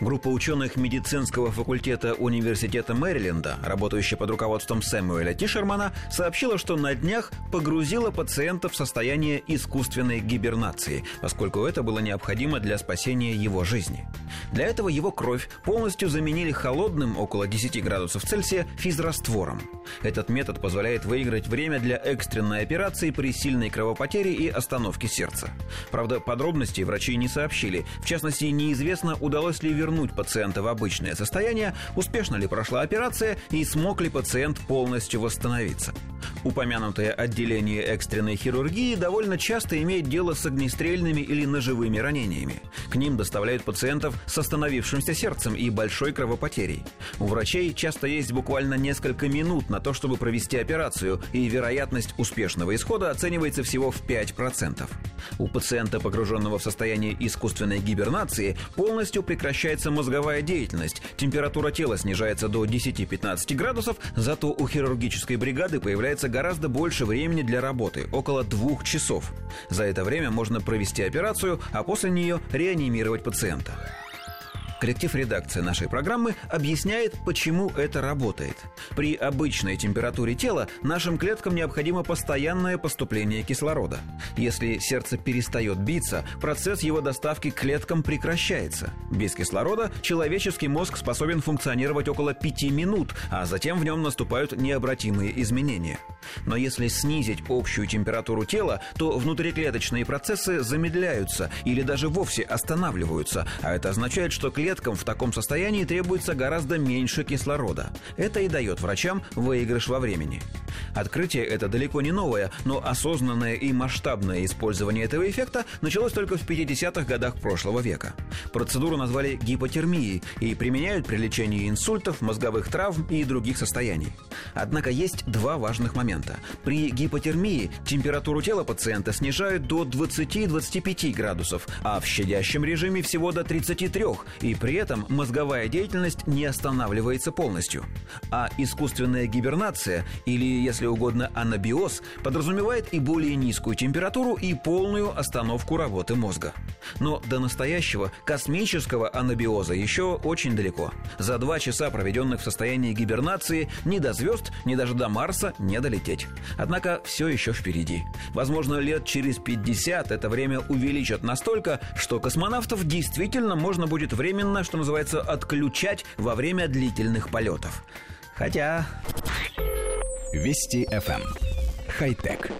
Группа ученых медицинского факультета Университета Мэриленда, работающая под руководством Сэмюэля Тишермана, сообщила, что на днях погрузила пациента в состояние искусственной гибернации, поскольку это было необходимо для спасения его жизни. Для этого его кровь полностью заменили холодным, около 10 градусов Цельсия, физраствором. Этот метод позволяет выиграть время для экстренной операции при сильной кровопотере и остановке сердца. Правда, подробностей врачи не сообщили. В частности, неизвестно, удалось ли вернуть пациента в обычное состояние, успешно ли прошла операция и смог ли пациент полностью восстановиться. Упомянутое отделение экстренной хирургии довольно часто имеет дело с огнестрельными или ножевыми ранениями. К ним доставляют пациентов с остановившимся сердцем и большой кровопотерей. У врачей часто есть буквально несколько минут на то, чтобы провести операцию, и вероятность успешного исхода оценивается всего в 5%. У пациента, погруженного в состояние искусственной гибернации, полностью прекращается мозговая деятельность, температура тела снижается до 10-15 градусов, зато у хирургической бригады появляется гораздо больше времени для работы, около 2 часов. За это время можно провести операцию, а после нее реанимировать пациента. Коллектив редакции нашей программы объясняет, почему это работает. При обычной температуре тела нашим клеткам необходимо постоянное поступление кислорода. Если сердце перестает биться, процесс его доставки к клеткам прекращается. Без кислорода человеческий мозг способен функционировать около 5 минут, а затем в нем наступают необратимые изменения. Но если снизить общую температуру тела, то внутриклеточные процессы замедляются или даже вовсе останавливаются, а это означает, что клеткам в таком состоянии требуется гораздо меньше кислорода. Это и дает врачам выигрыш во времени. Открытие это далеко не новое, но осознанное и масштабное использование этого эффекта началось только в 50-х годах прошлого века. Процедуру назвали гипотермией и применяют при лечении инсультов, мозговых травм и других состояний. Однако есть два важных момента. При гипотермии температуру тела пациента снижают до 20-25 градусов, а в щадящем режиме всего до 33, и при этом мозговая деятельность не останавливается полностью. А искусственная гибернация, или, если угодно, анабиоз, подразумевает и более низкую температуру, и полную остановку работы мозга. Но до настоящего космического анабиоза еще очень далеко. За 2 часа, проведенных в состоянии гибернации, ни до звезд, ни даже до Марса не долететь. Однако все еще впереди. Возможно, лет через 50 это время увеличат настолько, что космонавтов действительно можно будет временно, что называется, отключать во время длительных полетов. Хотя... Вести ФМ. Хай-тек.